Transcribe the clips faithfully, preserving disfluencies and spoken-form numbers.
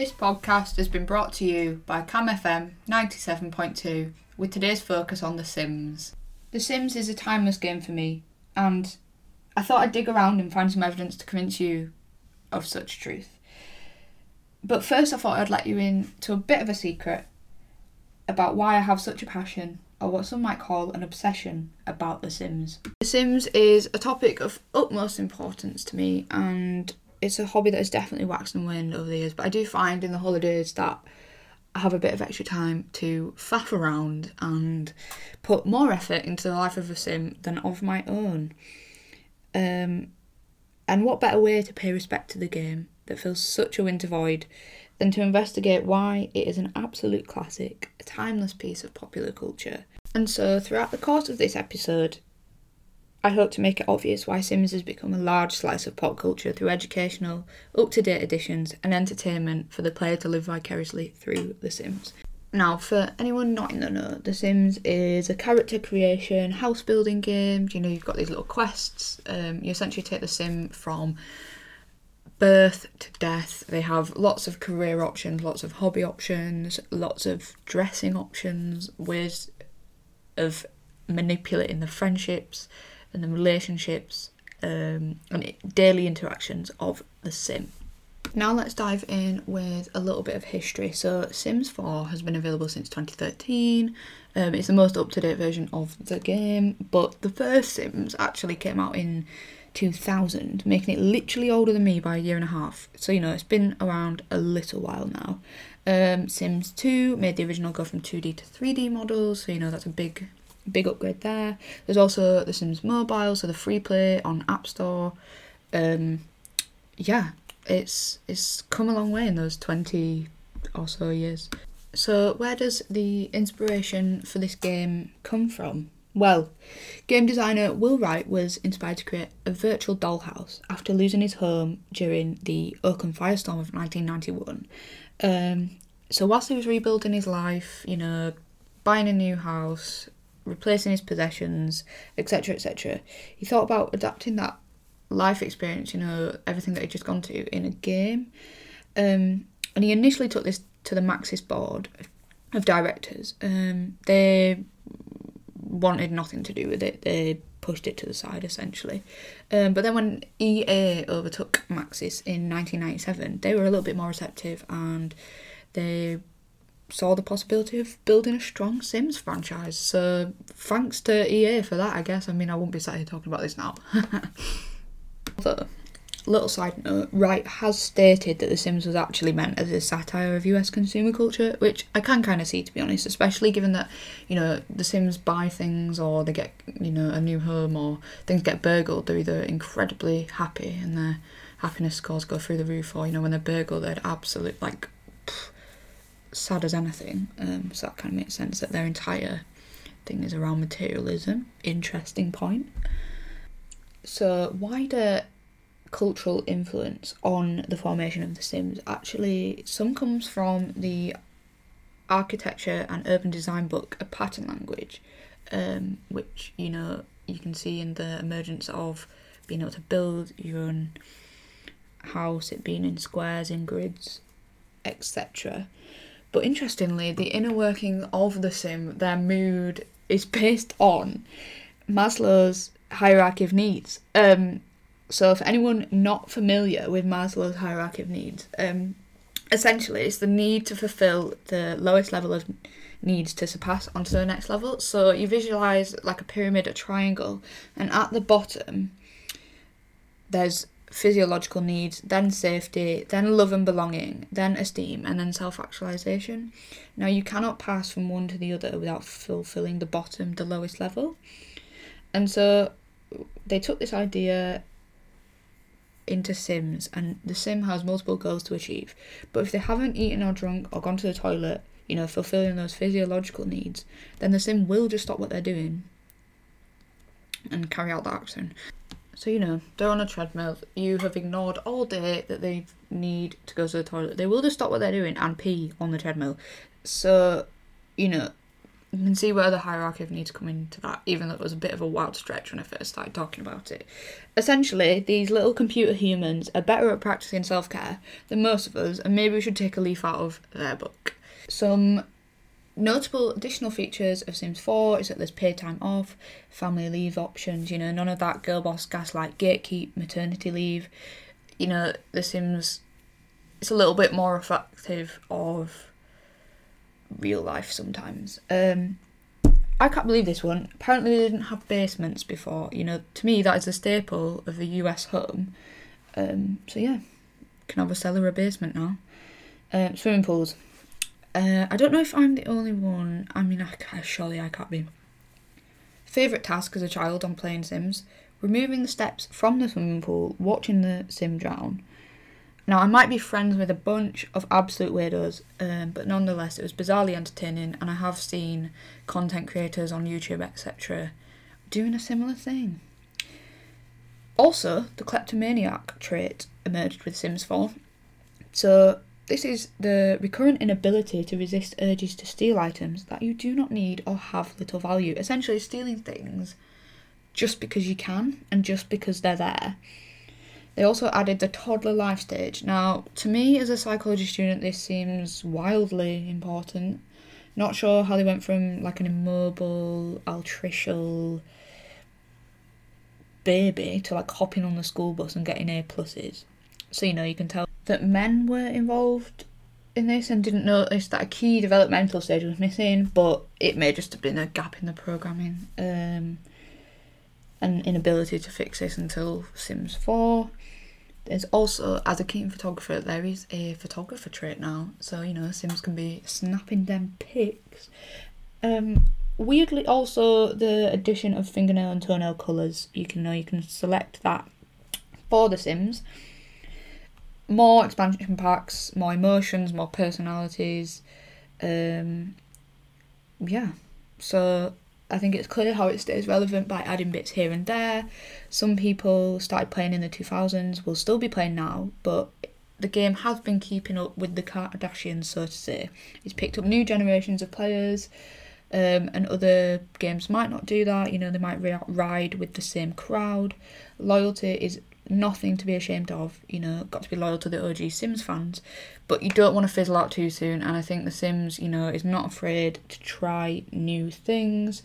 This podcast has been brought to you by CamFM ninety-seven point two, with today's focus on The Sims. The Sims is a timeless game for me, and I thought I'd dig around and find some evidence to convince you of such truth. But first I thought I'd let you in to a bit of a secret about why I have such a passion, or what some might call an obsession, about The Sims. The Sims is a topic of utmost importance to me, and it's a hobby that has definitely waxed and waned over the years, but I do find in the holidays that I have a bit of extra time to faff around and put more effort into the life of a sim than of my own. Um, and what better way to pay respect to the game that fills such a winter void than to investigate why it is an absolute classic, a timeless piece of popular culture. And so throughout the course of this episode, I hope to make it obvious why Sims has become a large slice of pop culture through educational, up-to-date editions and entertainment for the player to live vicariously through The Sims. Now, for anyone not in the know, The Sims is a character creation, house-building game. You know, you've got these little quests. Um, you essentially take the sim from birth to death. They have lots of career options, lots of hobby options, lots of dressing options, ways of manipulating the friendships and the relationships um, and daily interactions of the sim. Now let's dive in with a little bit of history. So Sims four has been available since twenty thirteen. Um, it's the most up-to-date version of the game, but the first Sims actually came out in two thousand, making it literally older than me by a year and a half. So, you know, it's been around a little while now. Um, Sims two made the original go from two D to three D models, so, you know, that's a big... Big upgrade there. There's also The Sims Mobile, so the free play on App Store. Um, yeah, it's it's come a long way in those twenty or so years. So where does the inspiration for this game come from? Well, game designer Will Wright was inspired to create a virtual dollhouse after losing his home during the Oakland firestorm of nineteen ninety-one. Um, so whilst he was rebuilding his life, you know, buying a new house, replacing his possessions, etc, etc, he thought about adapting that life experience, you know, everything that he'd just gone to, in a game. Um, and he initially took this to the Maxis board of directors. Um, they wanted nothing to do with it. They pushed it to the side, essentially. Um, but then when E A overtook Maxis in nineteen ninety-seven, they were a little bit more receptive, and they saw the possibility of building a strong Sims franchise. So thanks to E A for that, I guess. I mean, I wouldn't be sat here talking about this now. So, little side note, Wright has stated that The Sims was actually meant as a satire of U S consumer culture, which I can kind of see, to be honest, especially given that, you know, The Sims buy things, or they get, you know, a new home, or things get burgled. They're either incredibly happy and their happiness scores go through the roof, or, you know, when they're burgled, they're absolute, like, pfft, sad as anything. Um, so that kind of makes sense that their entire thing is around materialism. Interesting point. So wider cultural influence on the formation of The Sims, actually some comes from the architecture and urban design book A Pattern Language, um, which, you know, you can see in the emergence of being able to build your own house, it being in squares, in grids, et cetera. But interestingly, the inner working of the sim, their mood, is based on Maslow's hierarchy of needs. Um, so for anyone not familiar with Maslow's hierarchy of needs, um, essentially it's the need to fulfil the lowest level of needs to surpass onto the next level. So you visualise like a pyramid, a triangle, and at the bottom there's physiological needs, then safety, then love and belonging, then esteem, and then self-actualization. Now, you cannot pass from one to the other without fulfilling the bottom, the lowest level. And so they took this idea into Sims, and the sim has multiple goals to achieve. But if they haven't eaten or drunk or gone to the toilet, you know, fulfilling those physiological needs, then the sim will just stop what they're doing and carry out that action. So, you know, they're on a treadmill, you have ignored all day that they need to go to the toilet. They will just stop what they're doing and pee on the treadmill. So, you know, You can see where the hierarchy of needs come into that, even though it was a bit of a wild stretch when I first started talking about it. Essentially, these little computer humans are better at practicing self-care than most of us, and maybe we should take a leaf out of their book. Some notable additional features of Sims four is that there's paid time off, family leave options, you know, none of that girl boss, gaslight, gatekeep, maternity leave. You know, The Sims, it's a little bit more reflective of real life sometimes. Um, I can't believe this one. Apparently they didn't have basements before. You know, to me that is a staple of a U S home. Um, so yeah, can have a cellar or a basement now. Um, swimming pools. Uh, I don't know if I'm the only one. I mean, I can't, surely I can't be. Favourite task as a child on playing Sims? Removing the steps from the swimming pool, watching the Sim drown. Now, I might be friends with a bunch of absolute weirdos, um, but nonetheless, it was bizarrely entertaining, and I have seen content creators on YouTube, et cetera, doing a similar thing. Also, the kleptomaniac trait emerged with Sims four. So, this is the recurrent inability to resist urges to steal items that you do not need or have little value. Essentially, stealing things just because you can and just because they're there. They also added the toddler life stage. Now, to me as a psychology student, this seems wildly important. Not sure how they went from like an immobile, altricial baby to like hopping on the school bus and getting A pluses. So, you know, you can tell that men were involved in this and didn't notice that a key developmental stage was missing, but it may just have been a gap in the programming. Um... An inability to fix this until Sims four. There's also, as a keen photographer, there is a photographer trait now. So, you know, Sims can be snapping them pics. Um, weirdly, also, the addition of fingernail and toenail colours. You can know you can select that for the Sims. More expansion packs, more emotions, more personalities. Um, yeah, so I think it's clear how it stays relevant by adding bits here and there. Some people started playing in the two thousands, will still be playing now, but the game has been keeping up with the Kardashians, so to say. It's picked up new generations of players, um, and other games might not do that. You know, they might re- ride with the same crowd. Loyalty is nothing to be ashamed of. You know, got to be loyal to the O G Sims fans, but you don't want to fizzle out too soon, and I think The Sims, you know, is not afraid to try new things,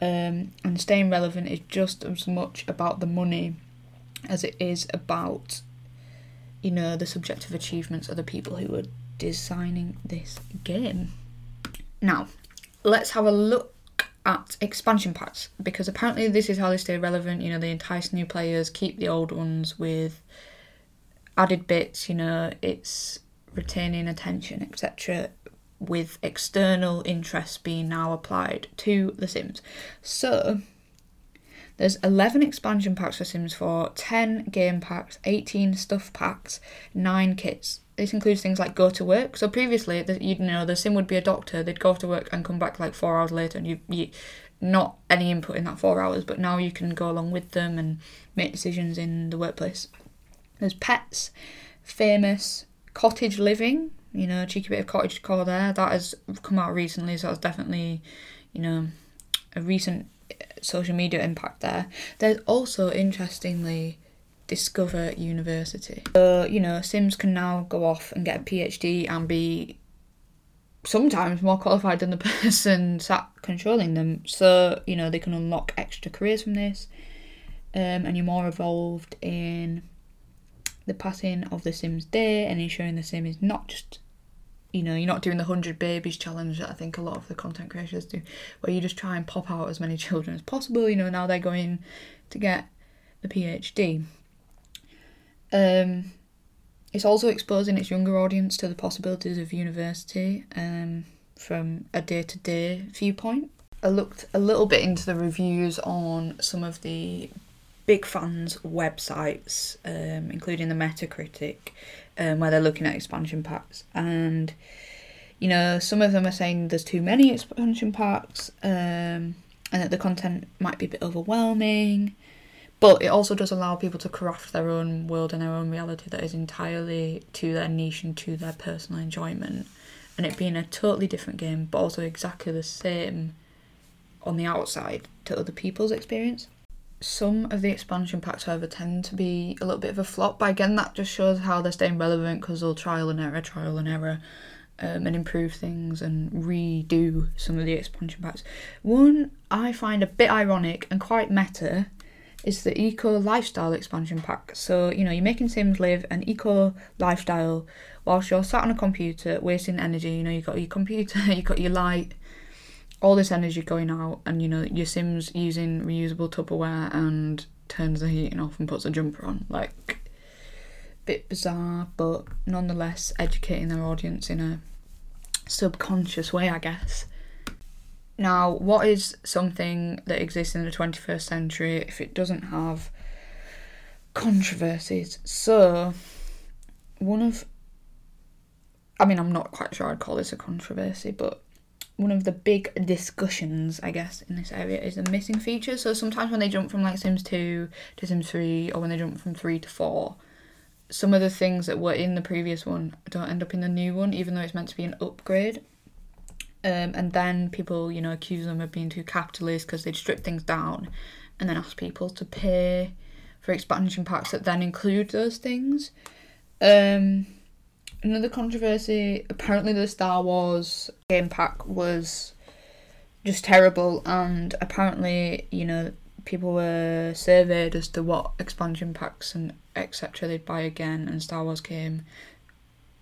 um, and staying relevant is just as much about the money as it is about, you know, the subjective achievements of the people who were designing this game. Now, let's have a look at expansion packs, because apparently this is how they stay relevant. You know, they entice new players, keep the old ones with added bits. You know, it's retaining attention, et cetera, with external interests being now applied to The Sims. So there's eleven expansion packs for Sims four, ten game packs, eighteen stuff packs, nine kits. This includes things like go to work. So previously, you know, the Sim would be a doctor. They'd go to work and come back like four hours later, and you, you not any input in that four hours. But now you can go along with them and make decisions in the workplace. There's pets, famous, cottage living. You know, cheeky bit of cottage decor there. That has come out recently, so that's definitely, you know, a recent social media impact there. There's also, interestingly, Discover University. So, you know, Sims can now go off and get a P H D and be sometimes more qualified than the person sat controlling them. So, you know, they can unlock extra careers from this, um, and you're more involved in the passing of the Sims day and ensuring the Sim is not just, you know, you're not doing the one hundred babies challenge that I think a lot of the content creators do, where you just try and pop out as many children as possible. You know, now they're going to get the P H D. Um, it's also exposing its younger audience to the possibilities of university, um, from a day-to-day viewpoint. I looked a little bit into the reviews on some of the big fans' websites, um, including the Metacritic, um, where they're looking at expansion packs. And, you know, some of them are saying there's too many expansion packs, um, and that the content might be a bit overwhelming. But it also does allow people to craft their own world and their own reality that is entirely to their niche and to their personal enjoyment. and it being a totally different game, but also exactly the same on the outside to other people's experience. Some of the expansion packs, however, tend to be a little bit of a flop, but again, that just shows how they're staying relevant, because they'll trial and error, trial and error, um, and improve things and redo some of the expansion packs. One I find a bit ironic and quite meta is the eco lifestyle expansion pack. So, you know, you're making Sims live an eco lifestyle whilst you're sat on a computer wasting energy. You know, you've got your computer, you've got your light, all this energy going out, and, you know, your Sims using reusable Tupperware and turns the heating off and puts a jumper on. Like, bit bizarre, but nonetheless educating their audience in a subconscious way, I guess. Now, what is something that exists in the twenty-first century if it doesn't have controversies? So, one of... I mean, I'm not quite sure I'd call this a controversy, but one of the big discussions, I guess, in this area is the missing features. So sometimes when they jump from, like, Sims two to Sims three, or when they jump from three to four, some of the things that were in the previous one don't end up in the new one, even though it's meant to be an upgrade. Um, and then people, you know, accuse them of being too capitalist because they'd strip things down and then ask people to pay for expansion packs that then include those things. Um, another controversy, apparently the Star Wars game pack was just terrible, and apparently, you know, people were surveyed as to what expansion packs and et cetera they'd buy again, and Star Wars came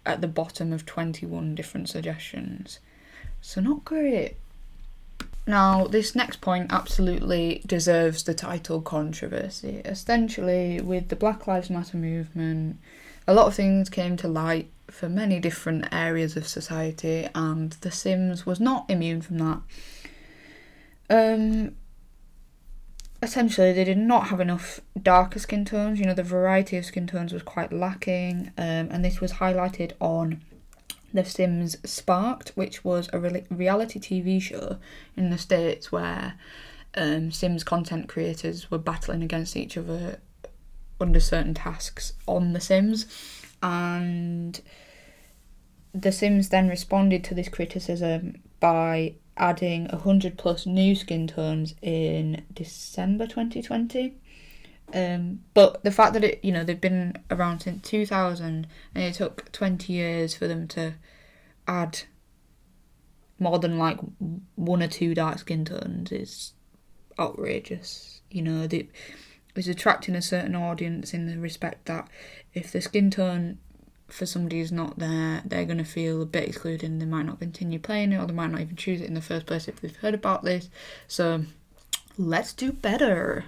at the bottom of twenty-one different suggestions. So not great. Now, this next point absolutely deserves the title controversy. Essentially, with the Black Lives Matter movement, a lot of things came to light for many different areas of society, and The Sims was not immune from that. Um, essentially, they did not have enough darker skin tones. You know, the variety of skin tones was quite lacking, um, and this was highlighted on The Sims Sparked, which was a re- reality T V show in the States where um, Sims content creators were battling against each other under certain tasks on The Sims, and The Sims then responded to this criticism by adding one hundred plus new skin tones in December twenty twenty. Um, but the fact that it, you know, they've been around since two thousand, and it took twenty years for them to add more than like one or two dark skin tones is outrageous. You know, they, it's attracting a certain audience in the respect that if the skin tone for somebody is not there, they're going to feel a bit excluded, and they might not continue playing it, or they might not even choose it in the first place if they've heard about this. So let's do better.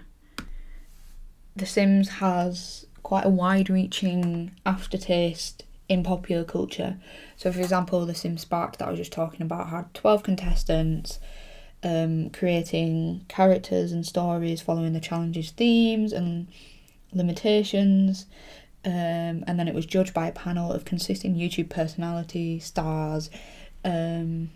The Sims has quite a wide-reaching aftertaste in popular culture. So, for example, The Sims Sparked that I was just talking about had twelve contestants um, creating characters and stories following the challenge's themes and limitations. Um, and then it was judged by a panel of consisting YouTube personality stars. Um,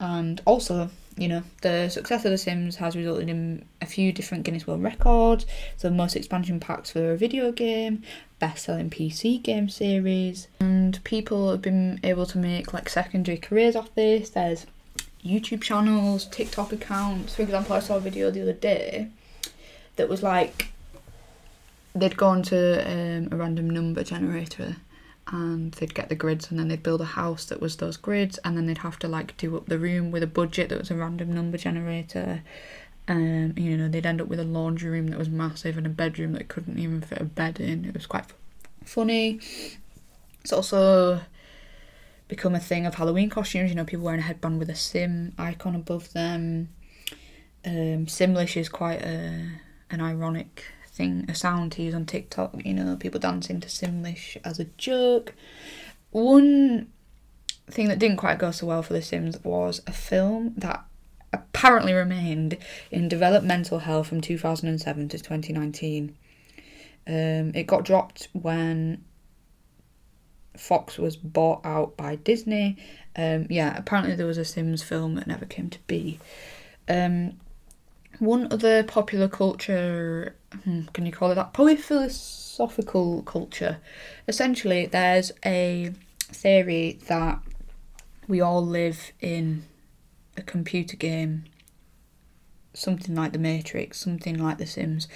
and also, you know, the success of The Sims has resulted in a few different Guinness World Records, so most expansion packs for a video game, best-selling P C game series, and people have been able to make, like, secondary careers off this. There's YouTube channels, TikTok accounts. For example, I saw a video the other day that was, like, they'd go onto um, a random number generator, and they'd get the grids, and then they'd build a house that was those grids, and then they'd have to, like, do up the room with a budget that was a random number generator. Um, you know, they'd end up with a laundry room that was massive and a bedroom that couldn't even fit a bed in. It was quite f- funny. It's also become a thing of Halloween costumes, you know, people wearing a headband with a Sim icon above them. Um, Simlish is quite a, an ironic thing, a sound to use on TikTok, you know, people dancing to Simlish as a joke. One thing that didn't quite go so well for The Sims was a film that apparently remained in developmental hell from two thousand seven to twenty nineteen. Um, it got dropped when Fox was bought out by Disney. Um, yeah, apparently there was a Sims film that never came to be. Um, One other popular culture, can you call it that? Probably philosophical culture. Essentially, there's a theory that we all live in a computer game, something like The Matrix, something like The Sims,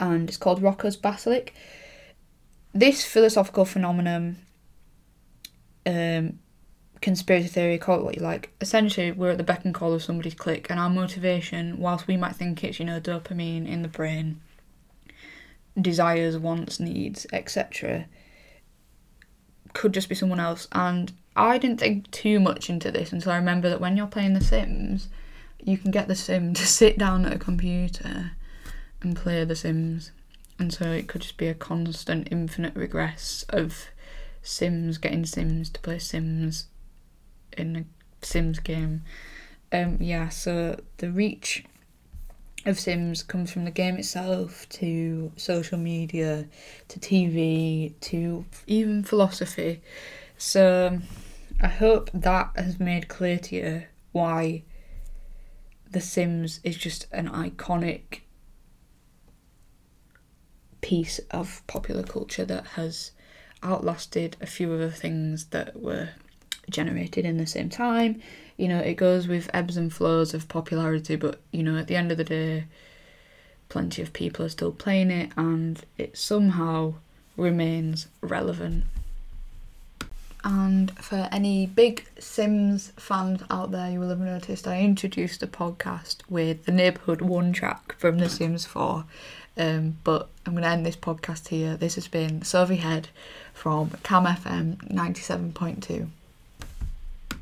and it's called Roko's Basilisk. This philosophical phenomenon, um, conspiracy theory, call it what you like, essentially we're at the beck and call of somebody's click, and our motivation, whilst we might think it's, you know, dopamine in the brain, desires, wants, needs, et cetera, could just be someone else. And I didn't think too much into this until I remember that when you're playing The Sims, you can get The Sim to sit down at a computer and play The Sims. And so it could just be a constant, infinite regress of Sims getting Sims to play Sims in a Sims game. Um, yeah, so the reach of Sims comes from the game itself to social media, to T V, to even philosophy. So I hope that has made clear to you why The Sims is just an iconic piece of popular culture that has outlasted a few other things that were generated in the same time. You know, it goes with ebbs and flows of popularity, but, you know, at the end of the day, plenty of people are still playing it, and it somehow remains relevant. And for any big Sims fans out there, you will have noticed I introduced the podcast with the Neighbourhood One track from The Sims four. Um, but I'm going to end this podcast here. This has been Sophie Head from CamFM ninety-seven point two.